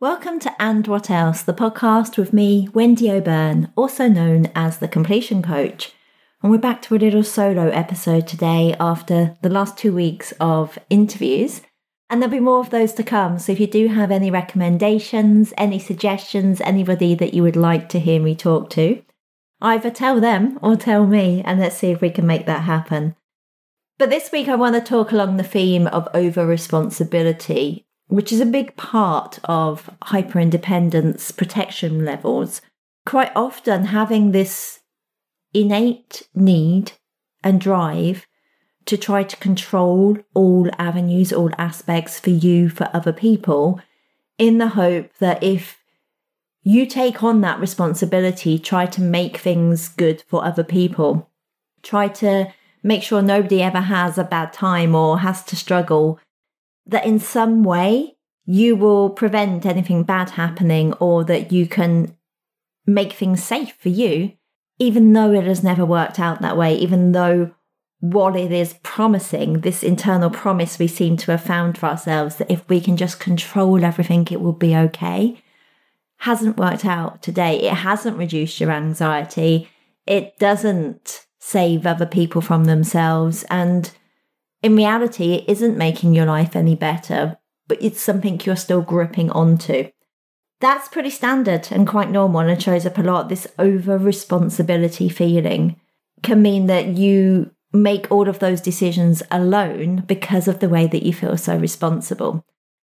Welcome to And What Else, the podcast with me, Wendy O'Byrne, also known as The Completion Coach. And we're back to a little solo episode today after the last 2 weeks of interviews. And there'll be more of those to come. So if you do have any recommendations, any suggestions, anybody that you would like to hear me talk to, either tell them or tell me, and let's see if we can make that happen. But this week I want to talk along the theme of over-responsibility, which is a big part of hyper-independence protection levels. Quite often having this innate need and drive to try to control all avenues, all aspects for you, for other people, in the hope that if you take on that responsibility, try to make things good for other people, try to make sure nobody ever has a bad time or has to struggle, that in some way you will prevent anything bad happening or that you can make things safe for you, even though it has never worked out that way, even though what it is promising, this internal promise we seem to have found for ourselves that if we can just control everything, it will be okay, hasn't worked out today. It hasn't reduced your anxiety. It doesn't save other people from themselves. And in reality, it isn't making your life any better, but it's something you're still gripping onto. That's pretty standard and quite normal, and it shows up a lot. This over-responsibility feeling can mean that you make all of those decisions alone because of the way that you feel so responsible.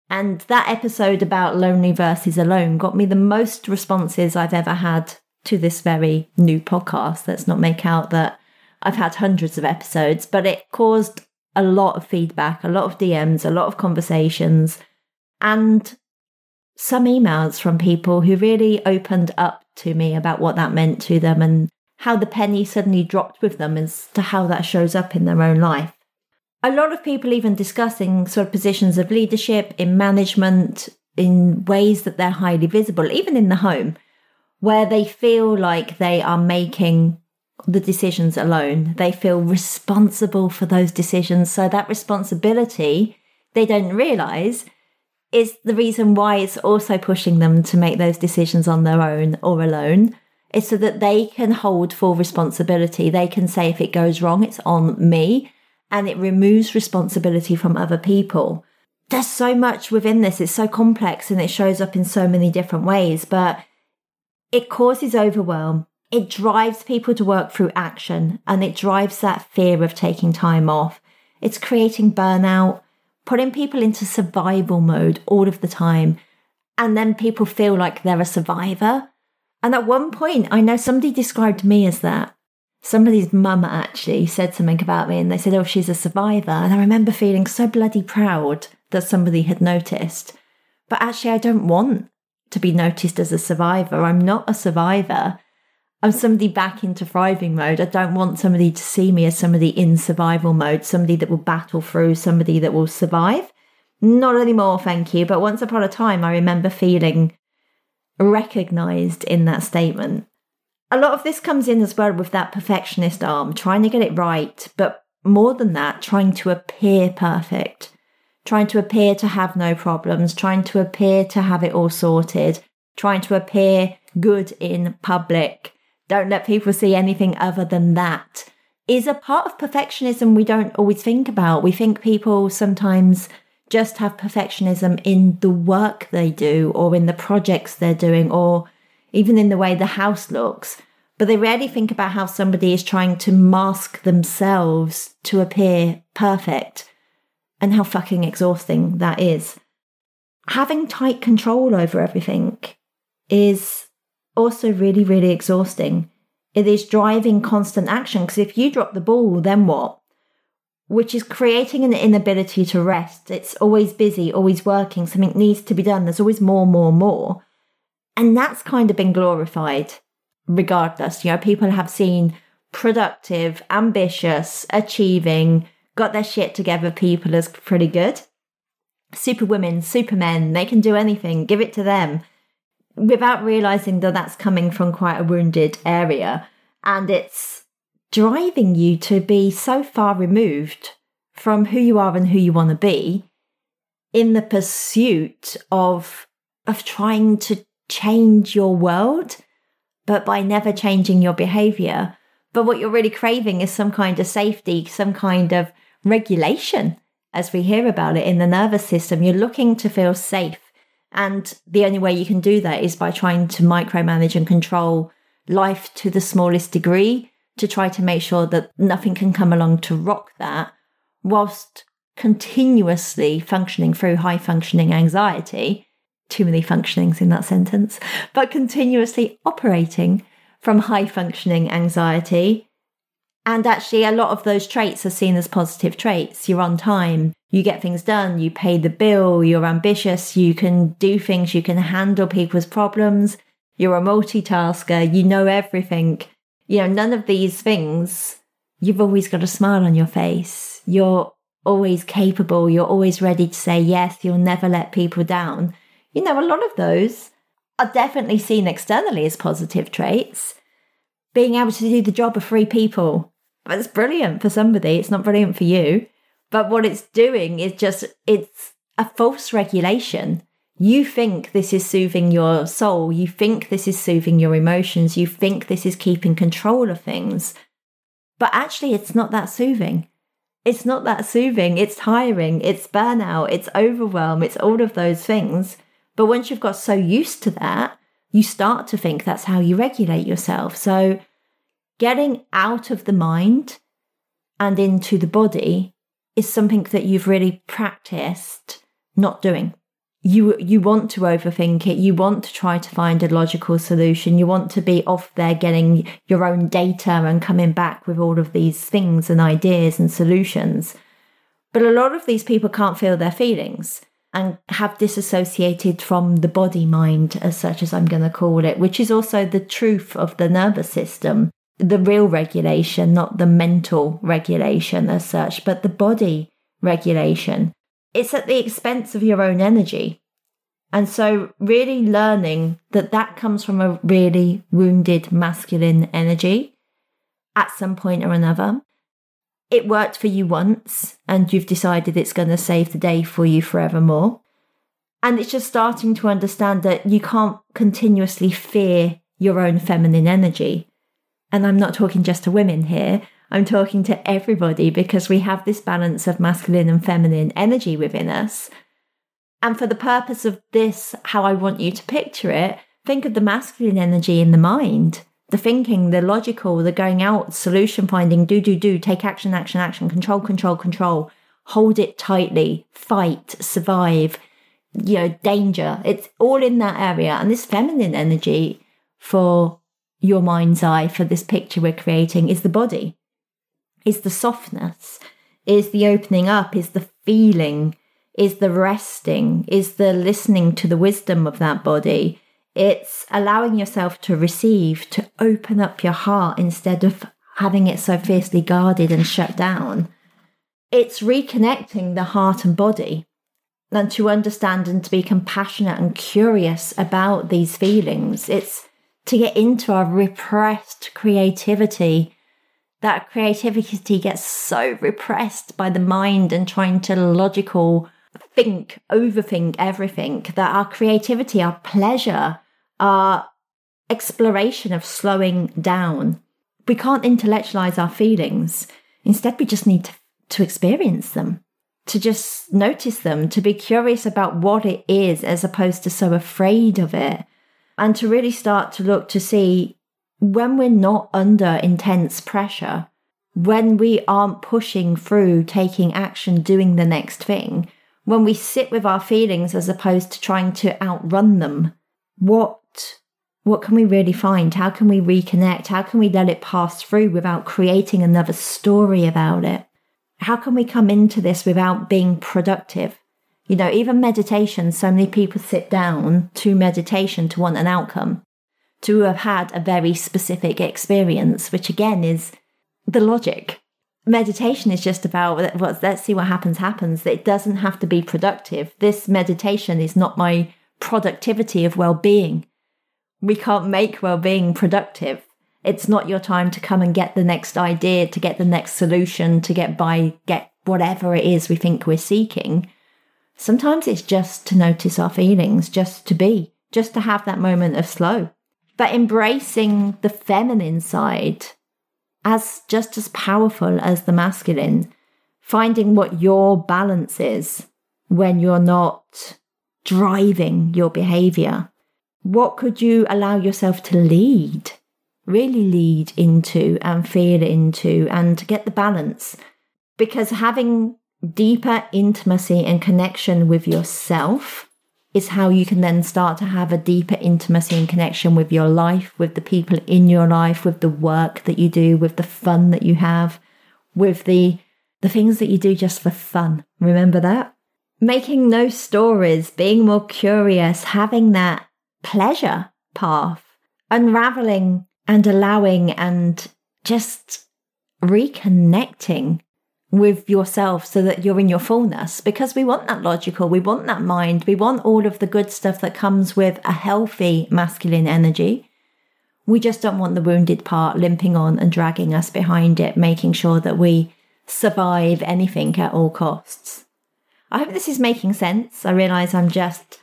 And that episode about lonely versus alone got me the most responses I've ever had to this very new podcast. Let's not make out that I've had hundreds of episodes, but it caused a lot of feedback, a lot of DMs, a lot of conversations, and some emails from people who really opened up to me about what that meant to them and how the penny suddenly dropped with them as to how that shows up in their own life. A lot of people even discussing sort of positions of leadership, in management, in ways that they're highly visible, even in the home, where they feel like they are making the decisions alone. They feel responsible for those decisions. So that responsibility, they don't realize, is the reason why it's also pushing them to make those decisions on their own or alone. It's so that they can hold full responsibility. They can say, if it goes wrong, it's on me, and it removes responsibility from other people. There's so much within this. It's so complex and it shows up in so many different ways, but it causes overwhelm. It drives people to work through action, and it drives that fear of taking time off. It's creating burnout, putting people into survival mode all of the time. And then people feel like they're a survivor. And at one point, I know somebody described me as that. Somebody's mum actually said something about me and they said, oh, she's a survivor. And I remember feeling so bloody proud that somebody had noticed. But actually, I don't want to be noticed as a survivor. I'm not a survivor. I'm somebody back into thriving mode. I don't want somebody to see me as somebody in survival mode, somebody that will battle through, somebody that will survive. Not anymore, thank you. But once upon a time, I remember feeling recognised in that statement. A lot of this comes in as well with that perfectionist arm, trying to get it right, but more than that, trying to appear perfect, trying to appear to have no problems, trying to appear to have it all sorted, trying to appear good in public. Don't let people see anything other than that is a part of perfectionism we don't always think about. We think people sometimes just have perfectionism in the work they do or in the projects they're doing or even in the way the house looks. But they rarely think about how somebody is trying to mask themselves to appear perfect and how fucking exhausting that is. Having tight control over everything is also really, really exhausting. It is driving constant action because if you drop the ball, then what? Which is creating an inability to rest. It's always busy, always working. Something needs to be done. There's always more. And that's kind of been glorified regardless. You know, people have seen productive, ambitious, achieving, got their shit together people as pretty good. Superwomen, supermen, they can do anything. Give it to them. Without realizing that that's coming from quite a wounded area. And it's driving you to be so far removed from who you are and who you want to be in the pursuit of of trying to change your world, but by never changing your behavior. But what you're really craving is some kind of safety, some kind of regulation, as we hear about it in the nervous system. You're looking to feel safe. And the only way you can do that is by trying to micromanage and control life to the smallest degree to try to make sure that nothing can come along to rock that, whilst continuously functioning through high functioning anxiety. Too many functionings in that sentence, but continuously operating from high functioning anxiety. And actually, a lot of those traits are seen as positive traits. You're on time, you get things done, you pay the bill, you're ambitious, you can do things, you can handle people's problems, you're a multitasker, you know everything. You know, none of these things. You've always got a smile on your face. You're always capable. You're always ready to say yes. You'll never let people down. You know, a lot of those are definitely seen externally as positive traits. Being able to do the job of 3 people. That's brilliant for somebody. It's not brilliant for you. But what it's doing is just, it's a false regulation. You think this is soothing your soul. You think this is soothing your emotions. You think this is keeping control of things. But actually, it's not that soothing. It's not that soothing. It's tiring. It's burnout. It's overwhelm. It's all of those things. But once you've got so used to that, you start to think that's how you regulate yourself. So getting out of the mind and into the body is something that you've really practiced not doing. You want to overthink it. You want to try to find a logical solution. You want to be off there getting your own data and coming back with all of these things and ideas and solutions. But a lot of these people can't feel their feelings and have disassociated from the body mind, as such, as I'm going to call it, which is also the truth of the nervous system, the real regulation, not the mental regulation as such, but the body regulation. It's at the expense of your own energy. And so really learning that that comes from a really wounded masculine energy at some point or another. It worked for you once and you've decided it's going to save the day for you forevermore. And it's just starting to understand that you can't continuously fear your own feminine energy. And I'm not talking just to women here. I'm talking to everybody, because we have this balance of masculine and feminine energy within us. And for the purpose of this, how I want you to picture it, think of the masculine energy in the mind, the thinking, the logical, the going out, solution finding, do, take action, action, action, control, hold it tightly, fight, survive, you know, danger. It's all in that area. And this feminine energy, for your mind's eye, for this picture we're creating, is the body. Is the softness, is the opening up, is the feeling, is the resting, is the listening to the wisdom of that body. It's allowing yourself to receive, to open up your heart instead of having it so fiercely guarded and shut down. It's reconnecting the heart and body, and to understand and to be compassionate and curious about these feelings. It's to get into our repressed creativity. That creativity gets so repressed by the mind and trying to logical think, overthink everything, that our creativity, our pleasure, our exploration of slowing down. We can't intellectualize our feelings. Instead, we just need to experience them, to just notice them, to be curious about what it is as opposed to so afraid of it, and to really start to look to see when we're not under intense pressure, when we aren't pushing through, taking action, doing the next thing, when we sit with our feelings as opposed to trying to outrun them, what can we really find? How can we reconnect? How can we let it pass through without creating another story about it? How can we come into this without being productive? You know, even meditation, so many people sit down to meditation to want an outcome, to have had a very specific experience, which again is the logic. Meditation is just about, let's see what happens. It doesn't have to be productive. This meditation is not my productivity of well-being. We can't make well-being productive. It's not your time to come and get the next idea, to get the next solution, to get whatever it is we think we're seeking. Sometimes it's just to notice our feelings, just to be, just to have that moment of slow. But embracing the feminine side as just as powerful as the masculine, finding what your balance is when you're not driving your behavior. What could you allow yourself to lead, really lead into and feel into and get the balance? Because having deeper intimacy and connection with yourself is how you can then start to have a deeper intimacy and connection with your life, with the people in your life, with the work that you do, with the fun that you have, with the things that you do just for fun. Remember that? Making no stories, being more curious, having that pleasure path, unraveling and allowing and just reconnecting with yourself so that you're in your fullness, because we want that logical, we want that mind, we want all of the good stuff that comes with a healthy masculine energy. We just don't want the wounded part limping on and dragging us behind it, making sure that we survive anything at all costs. I hope this is making sense. I realise I'm just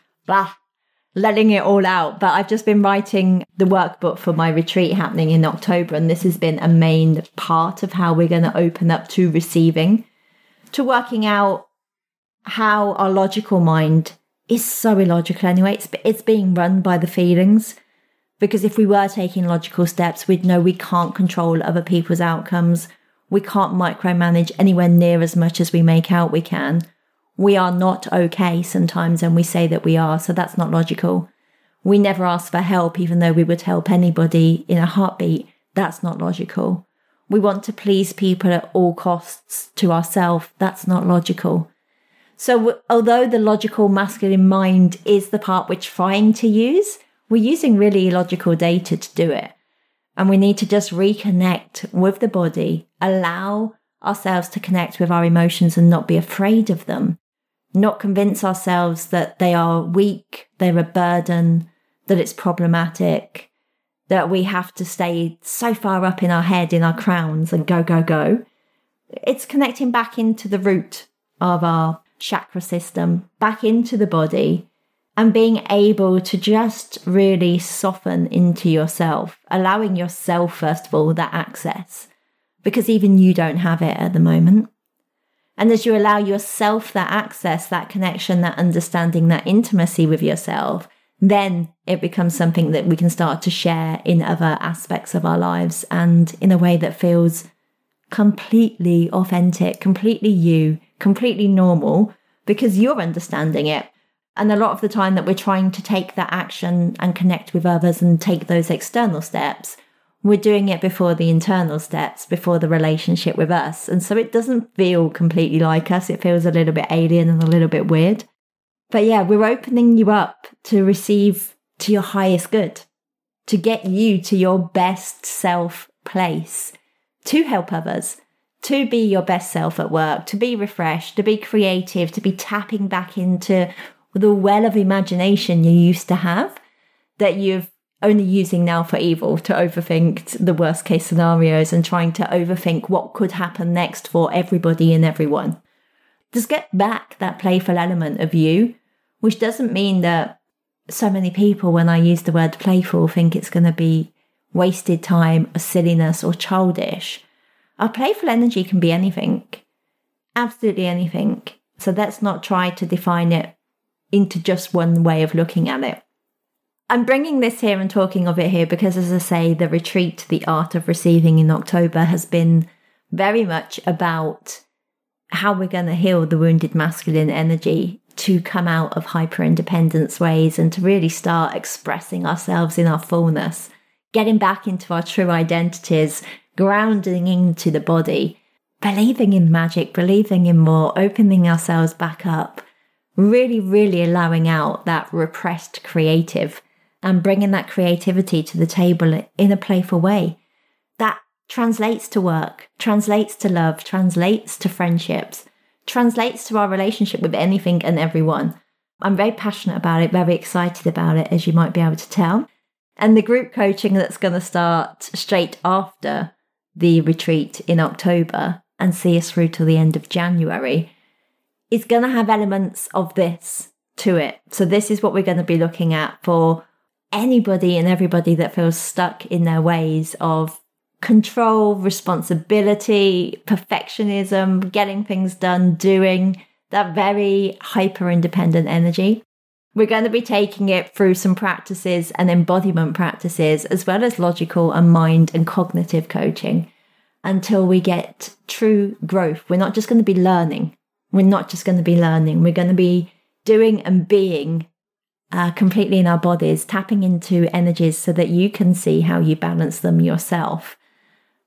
letting it all out, but I've just been writing the workbook for my retreat happening in October, and this has been a main part of how we're going to open up to receiving, to working out how our logical mind is so illogical anyway. It's being run by the feelings, because if we were taking logical steps, we'd know we can't control other people's outcomes. We can't micromanage anywhere near as much as we make out we can. We are not okay sometimes, and we say that we are, so that's not logical. We never ask for help, even though we would help anybody in a heartbeat. That's not logical. We want to please people at all costs to ourselves. That's not logical. So although the logical masculine mind is the part we're trying to use, we're using really illogical data to do it. And we need to just reconnect with the body, allow ourselves to connect with our emotions and not be afraid of them. Not convince ourselves that they are weak, they're a burden, that it's problematic, that we have to stay so far up in our head, in our crowns and go, go, go. It's connecting back into the root of our chakra system, back into the body, and being able to just really soften into yourself, allowing yourself, first of all, that access, because even you don't have it at the moment. And as you allow yourself that access, that connection, that understanding, that intimacy with yourself, then it becomes something that we can start to share in other aspects of our lives and in a way that feels completely authentic, completely you, completely normal, because you're understanding it. And a lot of the time that we're trying to take that action and connect with others and take those external steps, we're doing it before the internal steps, before the relationship with us. And so it doesn't feel completely like us. It feels a little bit alien and a little bit weird. But yeah, we're opening you up to receive to your highest good, to get you to your best self place, to help others, to be your best self at work, to be refreshed, to be creative, to be tapping back into the well of imagination you used to have that you've only using now for evil, to overthink the worst case scenarios and trying to overthink what could happen next for everybody and everyone. Just get back that playful element of you, which doesn't mean that so many people, when I use the word playful, think it's going to be wasted time or silliness or childish. Our playful energy can be anything, absolutely anything. So let's not try to define it into just one way of looking at it. I'm bringing this here and talking of it here because, as I say, the retreat, The Art of Receiving in October, has been very much about how we're going to heal the wounded masculine energy to come out of hyper-independence ways and to really start expressing ourselves in our fullness, getting back into our true identities, grounding into the body, believing in magic, believing in more, opening ourselves back up, really, really allowing out that repressed creative and bringing that creativity to the table in a playful way. That translates to work, translates to love, translates to friendships, translates to our relationship with anything and everyone. I'm very passionate about it, very excited about it, as you might be able to tell. And the group coaching that's going to start straight after the retreat in October and see us through till the end of January is going to have elements of this to it. So this is what we're going to be looking at for anybody and everybody that feels stuck in their ways of control, responsibility, perfectionism, getting things done, doing that very hyper-independent energy. We're going to be taking it through some practices and embodiment practices, as well as logical and mind and cognitive coaching, until we get true growth. We're not just going to be learning. We're going to be doing and being completely in our bodies, tapping into energies so that you can see how you balance them yourself.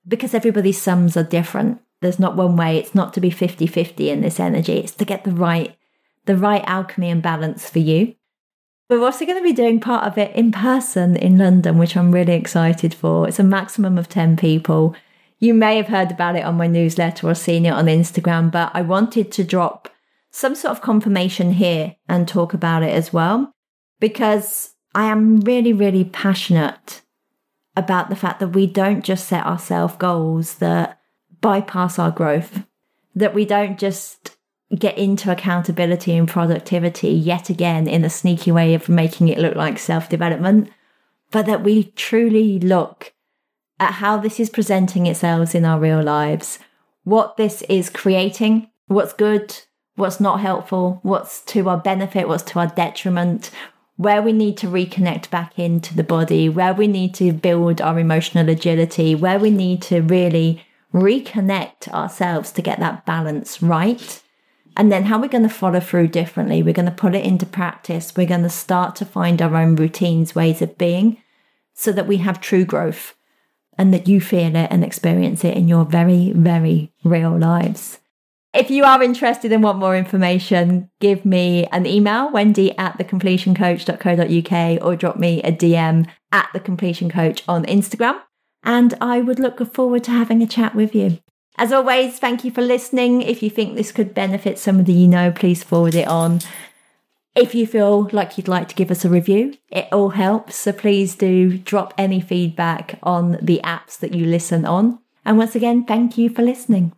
Because everybody's sums are different. There's not one way. It's not to be 50-50 in this energy. It's to get the right alchemy and balance for you. We're also going to be doing part of it in person in London, which I'm really excited for. It's a maximum of 10 people. You may have heard about it on my newsletter or seen it on Instagram, but I wanted to drop some sort of confirmation here and talk about it as well, because I am really, really passionate about the fact that we don't just set ourselves goals that bypass our growth, that we don't just get into accountability and productivity yet again in a sneaky way of making it look like self-development, but that we truly look at how this is presenting itself in our real lives, what this is creating, what's good, what's not helpful, what's to our benefit, what's to our detriment, where we need to reconnect back into the body, where we need to build our emotional agility, where we need to really reconnect ourselves to get that balance right. And then how we're going to follow through differently. We're going to put it into practice. We're going to start to find our own routines, ways of being, so that we have true growth and that you feel it and experience it in your very, very real lives. If you are interested and want more information, give me an email, wendy@thecompletioncoach.co.uk, or drop me a DM at thecompletioncoach on Instagram. And I would look forward to having a chat with you. As always, thank you for listening. If you think this could benefit somebody you know, please forward it on. If you feel like you'd like to give us a review, it all helps. So please do drop any feedback on the apps that you listen on. And once again, thank you for listening.